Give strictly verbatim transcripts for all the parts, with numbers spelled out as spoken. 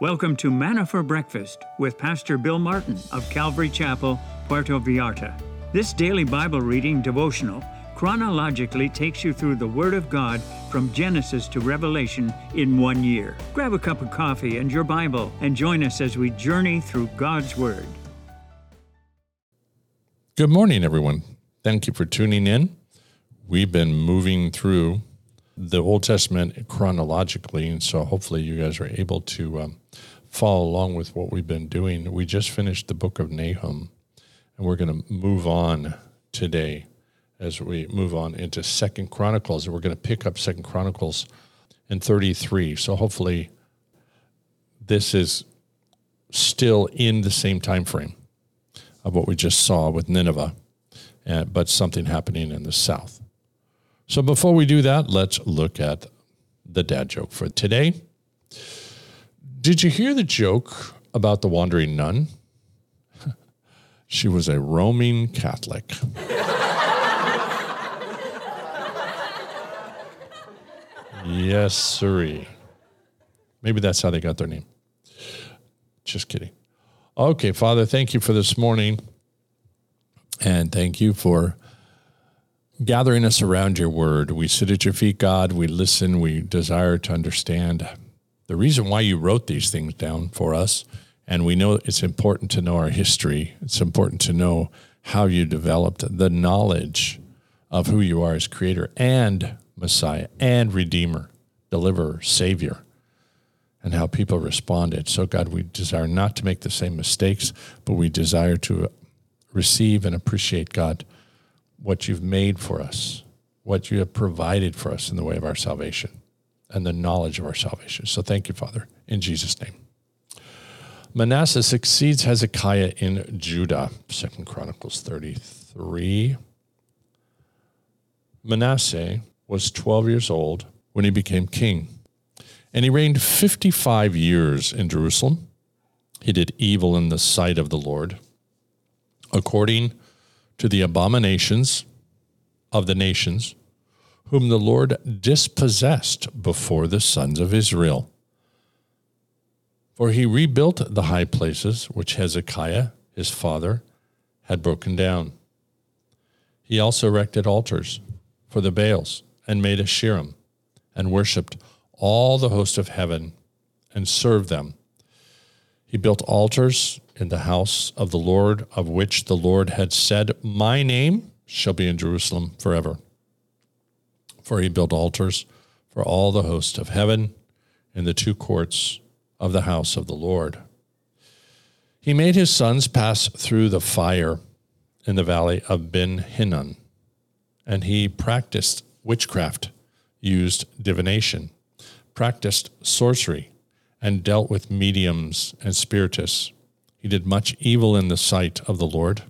Welcome to Manna for Breakfast with Pastor Bill Martin of Calvary Chapel, Puerto Vallarta. This daily Bible reading devotional chronologically takes you through the Word of God from Genesis to Revelation in one year. Grab a cup of coffee and your Bible and join us as we journey through God's Word. Good morning, everyone. Thank you for tuning in. We've been moving through the Old Testament chronologically, and so hopefully you guys are able to um, follow along with what we've been doing. We just finished the book of Nahum, and we're going to move on today as we move on into Second Chronicles, and we're going to pick up Second Chronicles in thirty-three. So hopefully this is still in the same time frame of what we just saw with Nineveh, uh, but something happening in the south. So before we do that, let's look at the dad joke for today. Did you hear the joke about the wandering nun? She was a Roman Catholic. Yes, sirree. Maybe that's how they got their name. Just kidding. Okay, Father, thank you for this morning. And thank you for gathering us around your word. We sit at your feet, God. We listen. We desire to understand the reason why you wrote these things down for us. And we know it's important to know our history. It's important to know how you developed the knowledge of who you are as creator and Messiah and Redeemer, Deliverer, Savior, and how people responded. So, God, we desire not to make the same mistakes, but we desire to receive and appreciate, God, what you've made for us, what you have provided for us in the way of our salvation and the knowledge of our salvation. So thank you, Father, in Jesus' name. Manasseh succeeds Hezekiah in Judah, Second Chronicles thirty-three. Manasseh was twelve years old when he became king, and he reigned fifty-five years in Jerusalem. He did evil in the sight of the Lord, according to the abominations of the nations, whom the Lord dispossessed before the sons of Israel. For he rebuilt the high places which Hezekiah, his father, had broken down. He also erected altars for the Baals and made Asherim, and worshipped all the host of heaven and served them. He built altars in the house of the Lord, of which the Lord had said, "My name shall be in Jerusalem forever." For he built altars for all the host of heaven in the two courts of the house of the Lord. He made his sons pass through the fire in the valley of Ben Hinnon, and he practiced witchcraft, used divination, practiced sorcery, and dealt with mediums and spiritists. He did much evil in the sight of the Lord,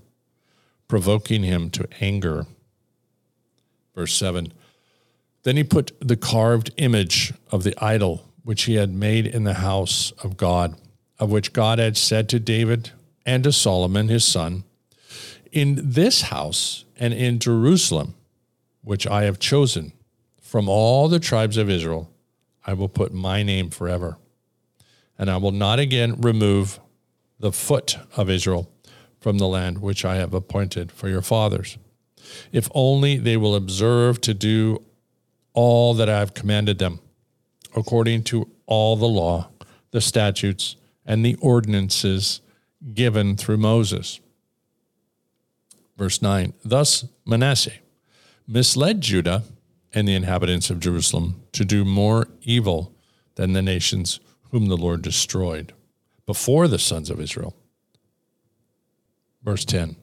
provoking him to anger. Verse seven, then he put the carved image of the idol which he had made in the house of God, of which God had said to David and to Solomon his son, "In this house and in Jerusalem, which I have chosen from all the tribes of Israel, I will put my name forever. And I will not again remove the foot of Israel from the land which I have appointed for your fathers, if only they will observe to do all that I have commanded them, according to all the law, the statutes, and the ordinances given through Moses." Verse nine, thus Manasseh misled Judah and the inhabitants of Jerusalem to do more evil than the nations whom the Lord destroyed before the sons of Israel. Verse ten,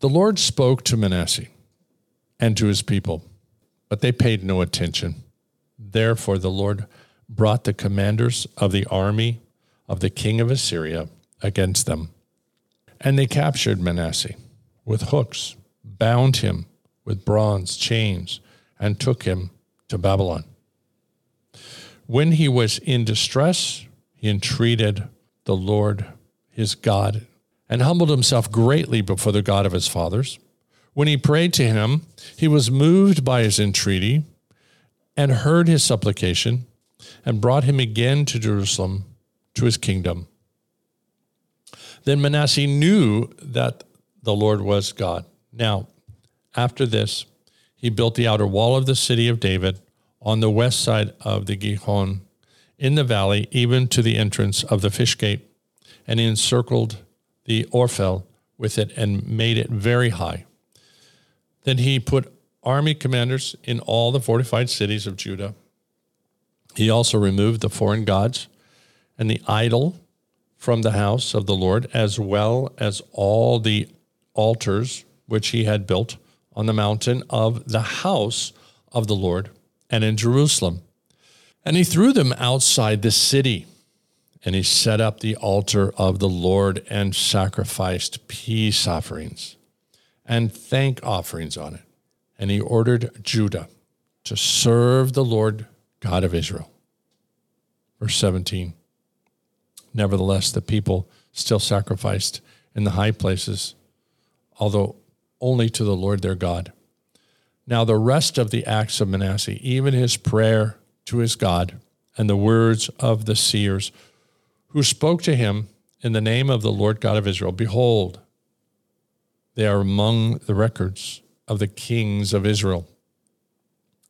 the Lord spoke to Manasseh and to his people, but they paid no attention. Therefore the Lord brought the commanders of the army of the king of Assyria against them, and they captured Manasseh with hooks, bound him with bronze chains, and took him to Babylon. When he was in distress, he entreated the Lord his God and humbled himself greatly before the God of his fathers. When he prayed to him, he was moved by his entreaty and heard his supplication. and brought him again to Jerusalem, to his kingdom. Then Manasseh knew that the Lord was God. Now, after this, he built the outer wall of the city of David on the west side of the Gihon, in the valley, even to the entrance of the fish gate, and he encircled the Orphel with it and made it very high. Then he put army commanders in all the fortified cities of Judah. He also removed the foreign gods and the idol from the house of the Lord, as well as all the altars which he had built on the mountain of the house of the Lord and in Jerusalem. And he threw them outside the city, and he set up the altar of the Lord and sacrificed peace offerings and thank offerings on it. And he ordered Judah to serve the Lord God of Israel. Verse seventeen, nevertheless, the people still sacrificed in the high places, although only to the Lord their God. Now the rest of the acts of Manasseh, even his prayer to his God and the words of the seers who spoke to him in the name of the Lord God of Israel, behold, they are among the records of the kings of Israel.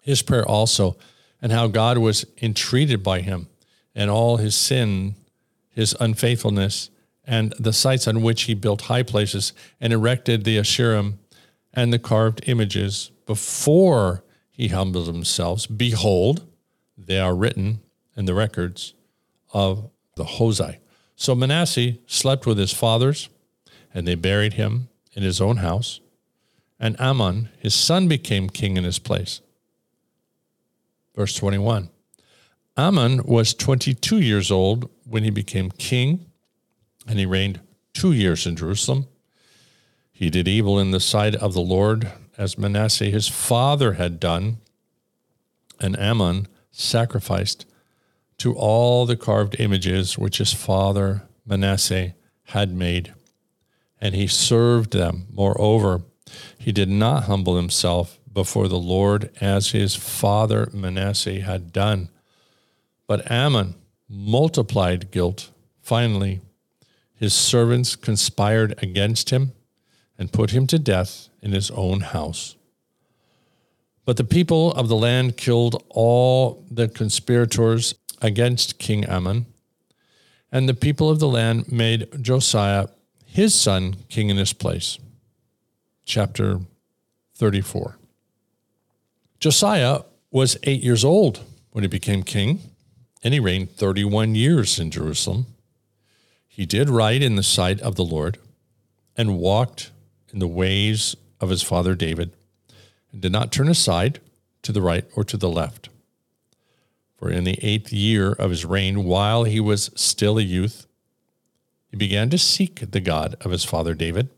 His prayer also, and how God was entreated by him, and all his sin, his unfaithfulness, and the sites on which he built high places and erected the Asherim and the carved images before he humbled himself. Behold, they are written in the records of the Hosei. So Manasseh slept with his fathers, and they buried him in his own house. And Ammon, his son, became king in his place. Verse twenty-one, Ammon was twenty-two years old when he became king, and he reigned two years in Jerusalem. He did evil in the sight of the Lord, as Manasseh his father had done, and Ammon sacrificed to all the carved images which his father Manasseh had made, and he served them. Moreover, he did not humble himself before the Lord as his father Manasseh had done. But Ammon multiplied guilt. Finally, his servants conspired against him and put him to death in his own house. But the people of the land killed all the conspirators against King Ammon, and the people of the land made Josiah, his son, king in his place. Chapter thirty-four. Josiah was eight years old when he became king, and he reigned thirty-one years in Jerusalem. He did right in the sight of the Lord, and walked in the ways of his father David, and did not turn aside to the right or to the left. For in the eighth year of his reign, while he was still a youth, he began to seek the God of his father David.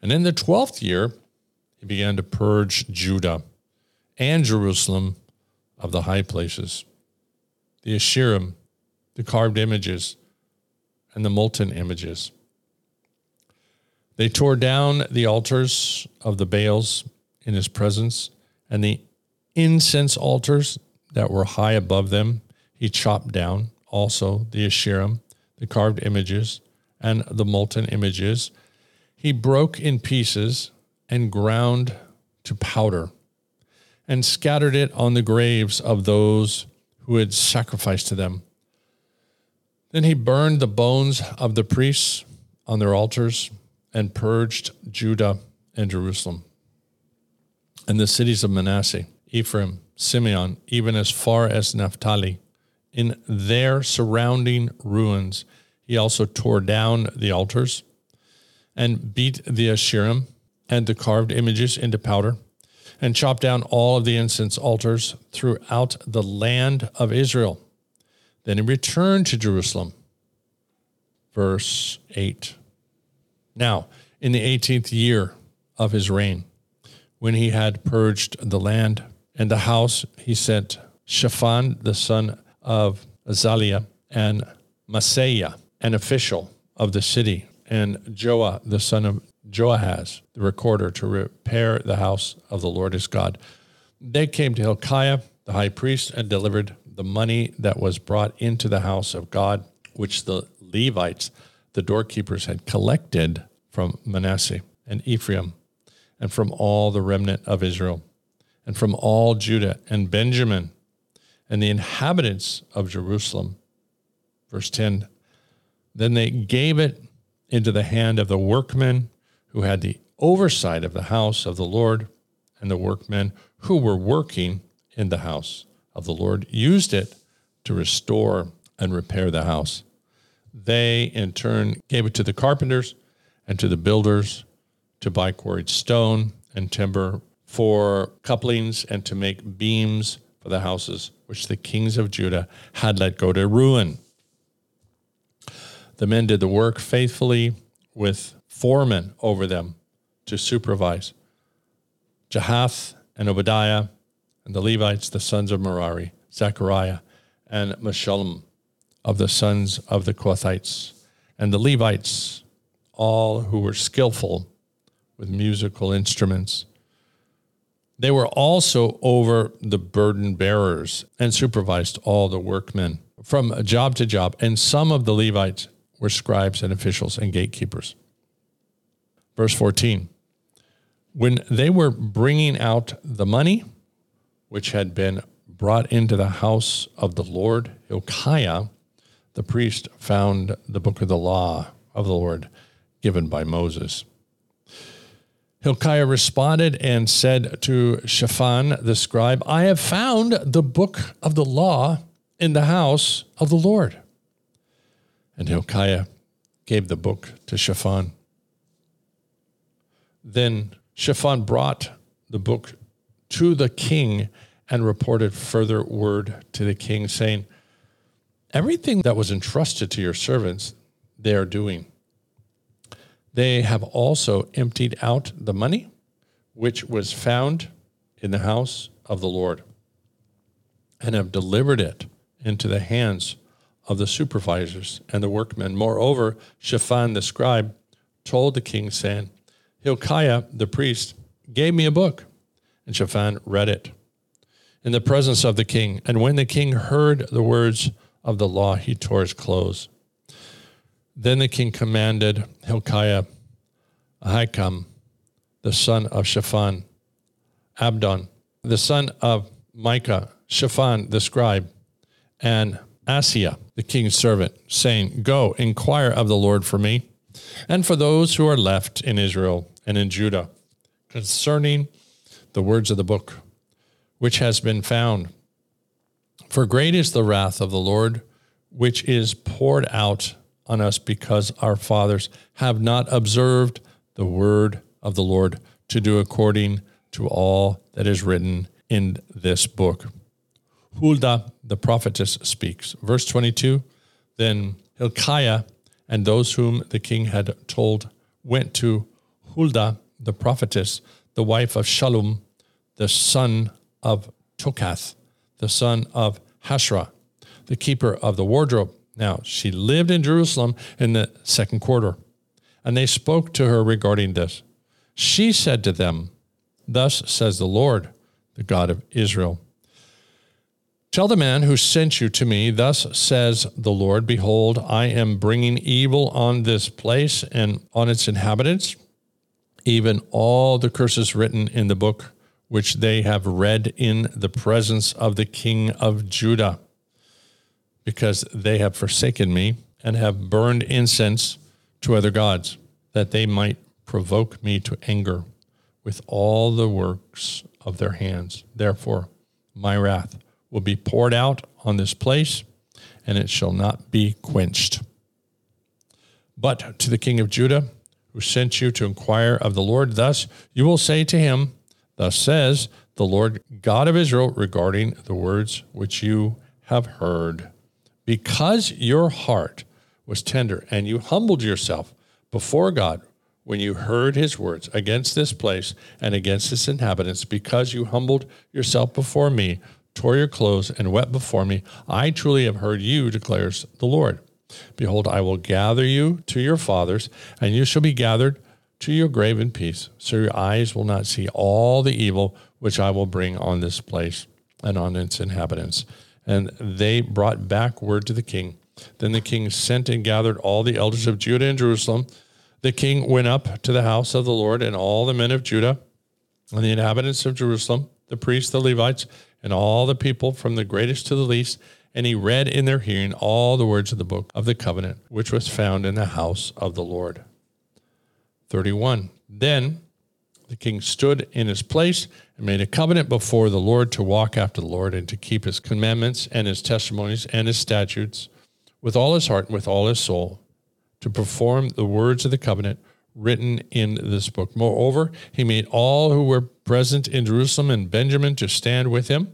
And in the twelfth year, he began to purge Judah and Jerusalem of the high places, the Asherim, the carved images, and the molten images. They tore down the altars of the Baals in his presence, and the incense altars that were high above them he chopped down, also the Asherim, the carved images, and the molten images. He broke in pieces and ground to powder, and scattered it on the graves of those who had sacrificed to them. Then he burned the bones of the priests on their altars and purged Judah and Jerusalem and the cities of Manasseh, Ephraim, Simeon, even as far as Naphtali. In their surrounding ruins, he also tore down the altars and beat the Asherim and the carved images into powder, and chopped down all of the incense altars throughout the land of Israel. Then he returned to Jerusalem. Verse eight. Now, in the eighteenth year of his reign, when he had purged the land and the house, he sent Shaphan, the son of Azaliah, and Maseiah, an official of the city, and Joah, the son of Joahaz, the recorder, to repair the house of the Lord his God. They came to Hilkiah, the high priest, and delivered the money that was brought into the house of God, which the Levites, the doorkeepers, had collected from Manasseh and Ephraim, and from all the remnant of Israel, and from all Judah and Benjamin, and the inhabitants of Jerusalem. Verse ten, then they gave it into the hand of the workmen who had the oversight of the house of the Lord, and the workmen who were working in the house of the Lord used it to restore and repair the house. They, in turn, gave it to the carpenters and to the builders to buy quarried stone and timber for couplings and to make beams for the houses which the kings of Judah had let go to ruin. The men did the work faithfully with foremen over them to supervise, Jahath and Obadiah, and the Levites, the sons of Merari, Zechariah, and Meshullam, of the sons of the Kohathites, and the Levites, all who were skillful with musical instruments. They were also over the burden bearers and supervised all the workmen from job to job, and some of the Levites were scribes and officials and gatekeepers. Verse fourteen, when they were bringing out the money which had been brought into the house of the Lord, Hilkiah, the priest, found the book of the law of the Lord given by Moses. Hilkiah responded and said to Shaphan the scribe, I have found the book of the law in the house of the Lord. And Hilkiah gave the book to Shaphan. Then Shaphan brought the book to the king and reported further word to the king, saying, everything that was entrusted to your servants, they are doing. They have also emptied out the money which was found in the house of the Lord, and have delivered it into the hands of the supervisors and the workmen. Moreover, Shaphan the scribe told the king, saying, Hilkiah, the priest, gave me a book, and Shaphan read it in the presence of the king. And when the king heard the words of the law, he tore his clothes. Then the king commanded Hilkiah, Ahikam, the son of Shaphan, Abdon, the son of Micah, Shaphan the scribe, and Asaiah, the king's servant, saying, go, inquire of the Lord for me, and for those who are left in Israel and in Judah, concerning the words of the book, which has been found. For great is the wrath of the Lord, which is poured out on us, because our fathers have not observed the word of the Lord to do according to all that is written in this book. Huldah, the prophetess, speaks. Verse twenty-two, then Hilkiah and those whom the king had told went to Huldah, the prophetess, the wife of Shallum, the son of Tokath, the son of Hashra, the keeper of the wardrobe. Now, she lived in Jerusalem in the second quarter, and they spoke to her regarding this. She said to them, thus says the Lord, the God of Israel, tell the man who sent you to me, thus says the Lord, behold, I am bringing evil on this place and on its inhabitants, even all the curses written in the book which they have read in the presence of the king of Judah, because they have forsaken me and have burned incense to other gods, that they might provoke me to anger with all the works of their hands. Therefore, my wrath will be poured out on this place, and it shall not be quenched. But to the king of Judah, who sent you to inquire of the Lord, thus you will say to him, thus says the Lord God of Israel, regarding the words which you have heard. Because your heart was tender, and you humbled yourself before God when you heard his words against this place and against its inhabitants, because you humbled yourself before me, tore your clothes, and wept before me, I truly have heard you, declares the Lord. Behold, I will gather you to your fathers, and you shall be gathered to your grave in peace, so your eyes will not see all the evil which I will bring on this place and on its inhabitants. and they brought back word to the king. Then the king sent and gathered all the elders of Judah and Jerusalem. The king went up to the house of the Lord, and all the men of Judah and the inhabitants of Jerusalem, the priests, the Levites, and all the people from the greatest to the least. And he read in their hearing all the words of the book of the covenant, which was found in the house of the Lord. thirty-one. Then the king stood in his place and made a covenant before the Lord to walk after the Lord and to keep his commandments and his testimonies and his statutes with all his heart and with all his soul, to perform the words of the covenant written in this book. Moreover, he made all who were present in Jerusalem and Benjamin to stand with him.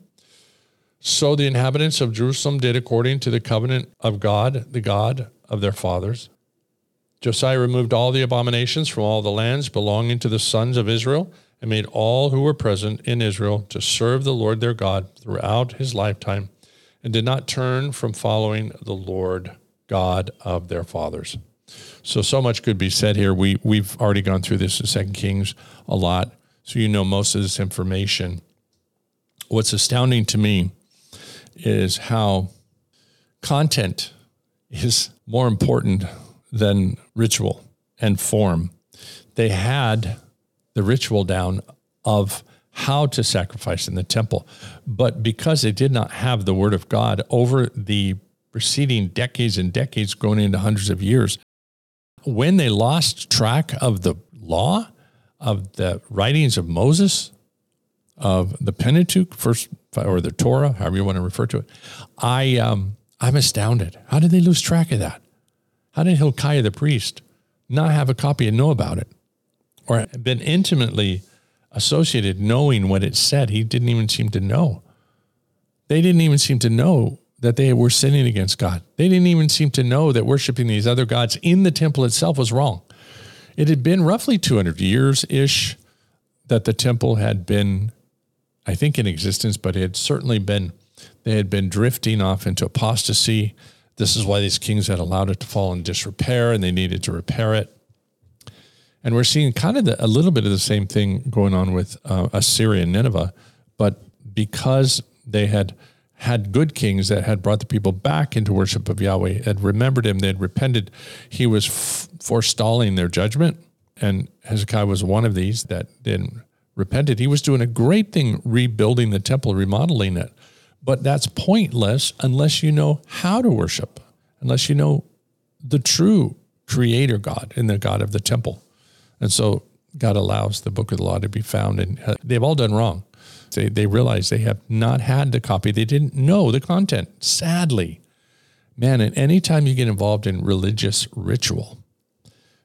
So the inhabitants of Jerusalem did according to the covenant of God, the God of their fathers. Josiah removed all the abominations from all the lands belonging to the sons of Israel and made all who were present in Israel to serve the Lord their God throughout his lifetime and did not turn from following the Lord God of their fathers. So, so much could be said here. We, we've already gone through this in Second Kings a lot, so you know most of this information. What's astounding to me is how content is more important than ritual and form. They had the ritual down of how to sacrifice in the temple, but because they did not have the word of God over the preceding decades and decades going into hundreds of years, when they lost track of the law, of the writings of Moses, of the Pentateuch, first or the Torah, however you want to refer to it, I um, I'm astounded. How did they lose track of that? How did Hilkiah the priest not have a copy and know about it, or been intimately associated, knowing what it said? He didn't even seem to know. They didn't even seem to know that they were sinning against God. They didn't even seem to know that worshiping these other gods in the temple itself was wrong. It had been roughly two hundred years-ish that the temple had been, I think, in existence, but it had certainly been, they had been drifting off into apostasy. This is why these kings had allowed it to fall in disrepair, and they needed to repair it. And we're seeing kind of the, a little bit of the same thing going on with uh, Assyria and Nineveh, but because they had had good kings that had brought the people back into worship of Yahweh, had remembered him, they had repented, he was f- forestalling their judgment. And Hezekiah was one of these that then repented. He was doing a great thing, rebuilding the temple, remodeling it. But that's pointless unless you know how to worship, unless you know the true creator God and the God of the temple. And so God allows the book of the law to be found, and they've all done wrong. They, they realize they have not had the copy. They didn't know the content, sadly. Man, and anytime you get involved in religious ritual,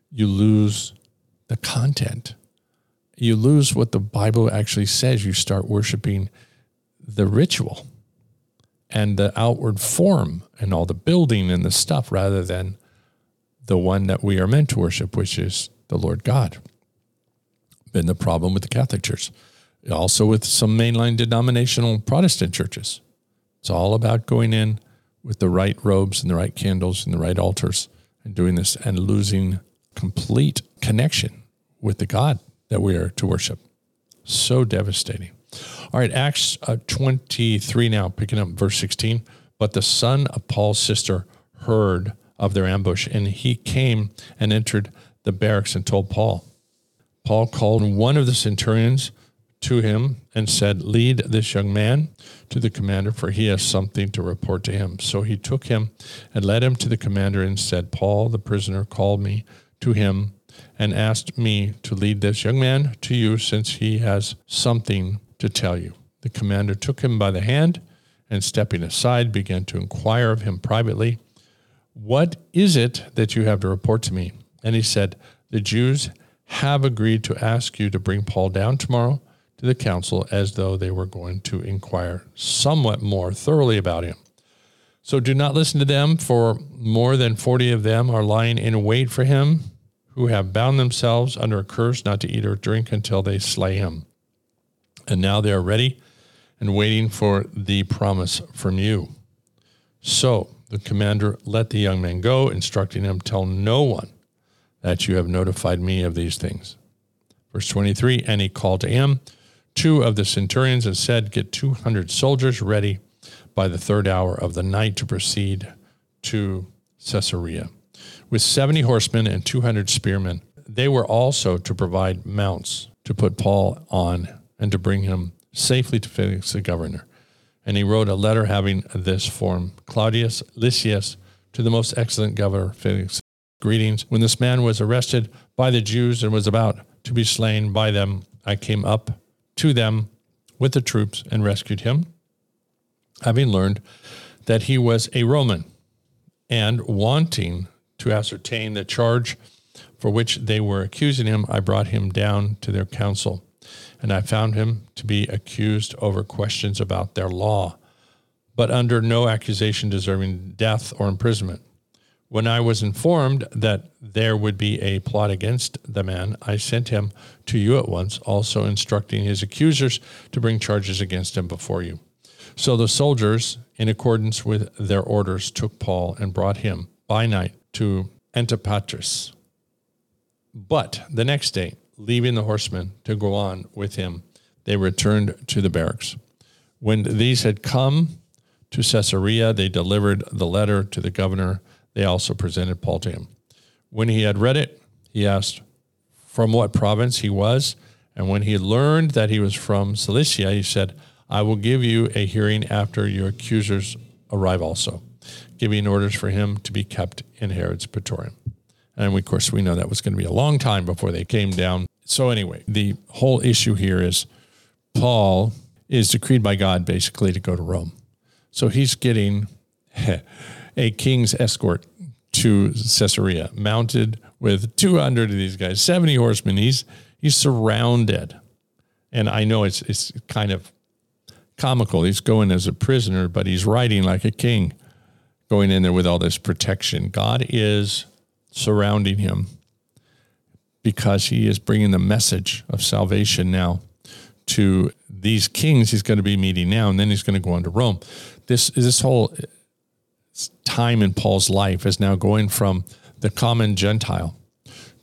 you lose the content. You lose what the Bible actually says. You start worshiping the ritual and the outward form and all the building and the stuff rather than the one that we are meant to worship, which is the Lord God. Been the problem with the Catholic Church. Also with some mainline denominational Protestant churches. It's all about going in with the right robes and the right candles and the right altars and doing this and losing complete connection with the God that we are to worship. So devastating. All right, Acts twenty-three now, picking up verse sixteen. But the son of Paul's sister heard of their ambush, and he came and entered the barracks and told Paul. Paul called one of the centurions to him and said, lead this young man to the commander, for he has something to report to him. So he took him and led him to the commander and said, Paul, the prisoner, called me to him and asked me to lead this young man to you since he has something to tell you. The commander took him by the hand and, stepping aside, began to inquire of him privately, what is it that you have to report to me? And he said, the Jews have agreed to ask you to bring Paul down tomorrow to the council, as though they were going to inquire somewhat more thoroughly about him. So do not listen to them, for more than forty of them are lying in wait for him, who have bound themselves under a curse not to eat or drink until they slay him. And now they are ready and waiting for the promise from you. So the commander let the young man go, instructing him, tell no one that you have notified me of these things. Verse twenty-three, and he called to him two of the centurions and said, get two hundred soldiers ready by the third hour of the night to proceed to Caesarea, with seventy horsemen and two hundred spearmen. They were also to provide mounts to put Paul on and to bring him safely to Felix the governor. And he wrote a letter having this form: Claudius Lysias, to the most excellent governor Felix, greetings. When this man was arrested by the Jews and was about to be slain by them, I came up to them with the troops and rescued him, having learned that he was a Roman, and wanting to ascertain the charge for which they were accusing him, I brought him down to their council, and I found him to be accused over questions about their law, but under no accusation deserving death or imprisonment. When I was informed that there would be a plot against the man, I sent him to you at once, also instructing his accusers to bring charges against him before you. So the soldiers, in accordance with their orders, took Paul and brought him by night to Antipatris. But the next day, leaving the horsemen to go on with him, they returned to the barracks. When these had come to Caesarea, they delivered the letter to the governor. They also presented Paul to him. When he had read it, he asked from what province he was, and when he learned that he was from Cilicia, he said, I will give you a hearing after your accusers arrive also, giving orders for him to be kept in Herod's praetorium. And we, of course, we know that was going to be a long time before they came down. So anyway, the whole issue here is Paul is decreed by God basically to go to Rome. So he's getting a king's escort to Caesarea, mounted with two hundred of these guys, seventy horsemen. He's he's surrounded. And I know it's it's kind of comical. He's going as a prisoner, but he's riding like a king, going in there with all this protection. God is surrounding him because he is bringing the message of salvation now to these kings he's going to be meeting now, and then he's going to go on to Rome. This this whole time in Paul's life is now going from the common Gentile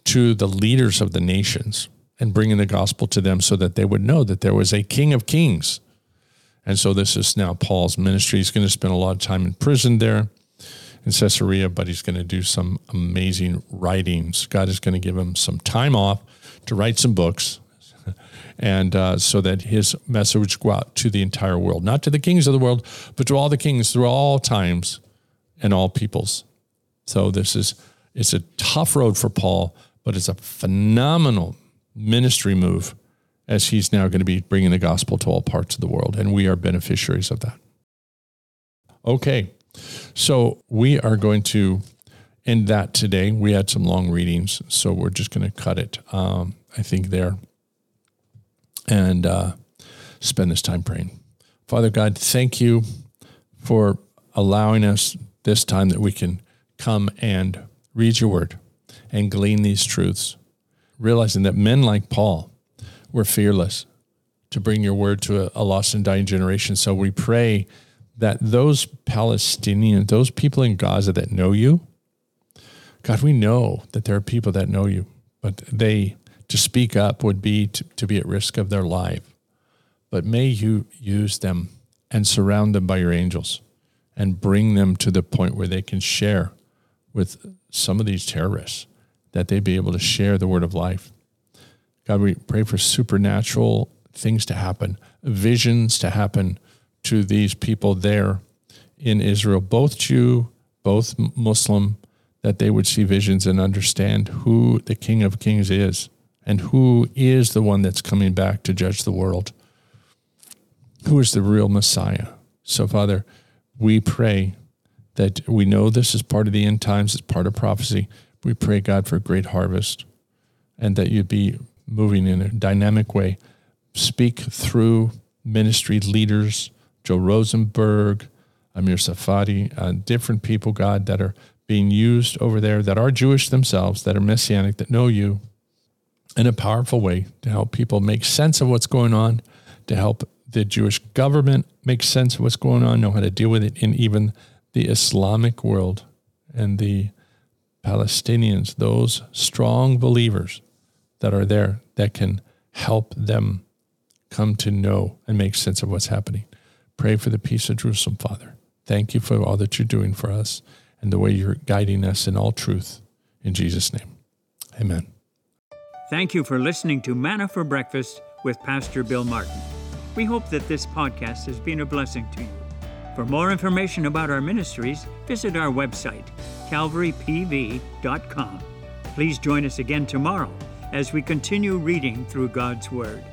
to the leaders of the nations and bringing the gospel to them so that they would know that there was a King of Kings. And so this is now Paul's ministry. He's going to spend a lot of time in prison there in Caesarea, but he's going to do some amazing writings. God is going to give him some time off to write some books and uh, so that his message go out to the entire world, not to the kings of the world, but to all the kings through all times and all peoples. So this is, it's a tough road for Paul, but it's a phenomenal ministry move as he's now going to be bringing the gospel to all parts of the world, and we are beneficiaries of that. Okay, so we are going to end that today. We had some long readings, so we're just going to cut it, um, I think, there, and uh, spend this time praying. Father God, thank you for allowing us this time that we can come and read your word and glean these truths, realizing that men like Paul were fearless to bring your word to a lost and dying generation. So we pray that those Palestinians, those people in Gaza that know you, God, we know that there are people that know you, but they, to speak up would be to, to be at risk of their life. But may you use them and surround them by your angels and bring them to the point where they can share with some of these terrorists, that they be able to share the word of life. God, we pray for supernatural things to happen, visions to happen to these people there in Israel, both Jew, both Muslim, that they would see visions and understand who the King of Kings is and who is the one that's coming back to judge the world, who is the real Messiah. So, Father, we pray that we know this is part of the end times, it's part of prophecy. We pray, God, for a great harvest and that you'd be moving in a dynamic way. Speak through ministry leaders, Joe Rosenberg, Amir Safadi, uh, different people, God, that are being used over there, that are Jewish themselves, that are Messianic, that know you in a powerful way to help people make sense of what's going on, to help the Jewish government makes sense of what's going on, know how to deal with it in even the Islamic world, and the Palestinians, those strong believers that are there that can help them come to know and make sense of what's happening. Pray for the peace of Jerusalem, Father. Thank you for all that you're doing for us and the way you're guiding us in all truth. In Jesus' name, amen. Thank you for listening to Manna for Breakfast with Pastor Bill Martin. We hope that this podcast has been a blessing to you. For more information about our ministries, visit our website, calvary p v dot com. Please join us again tomorrow as we continue reading through God's Word.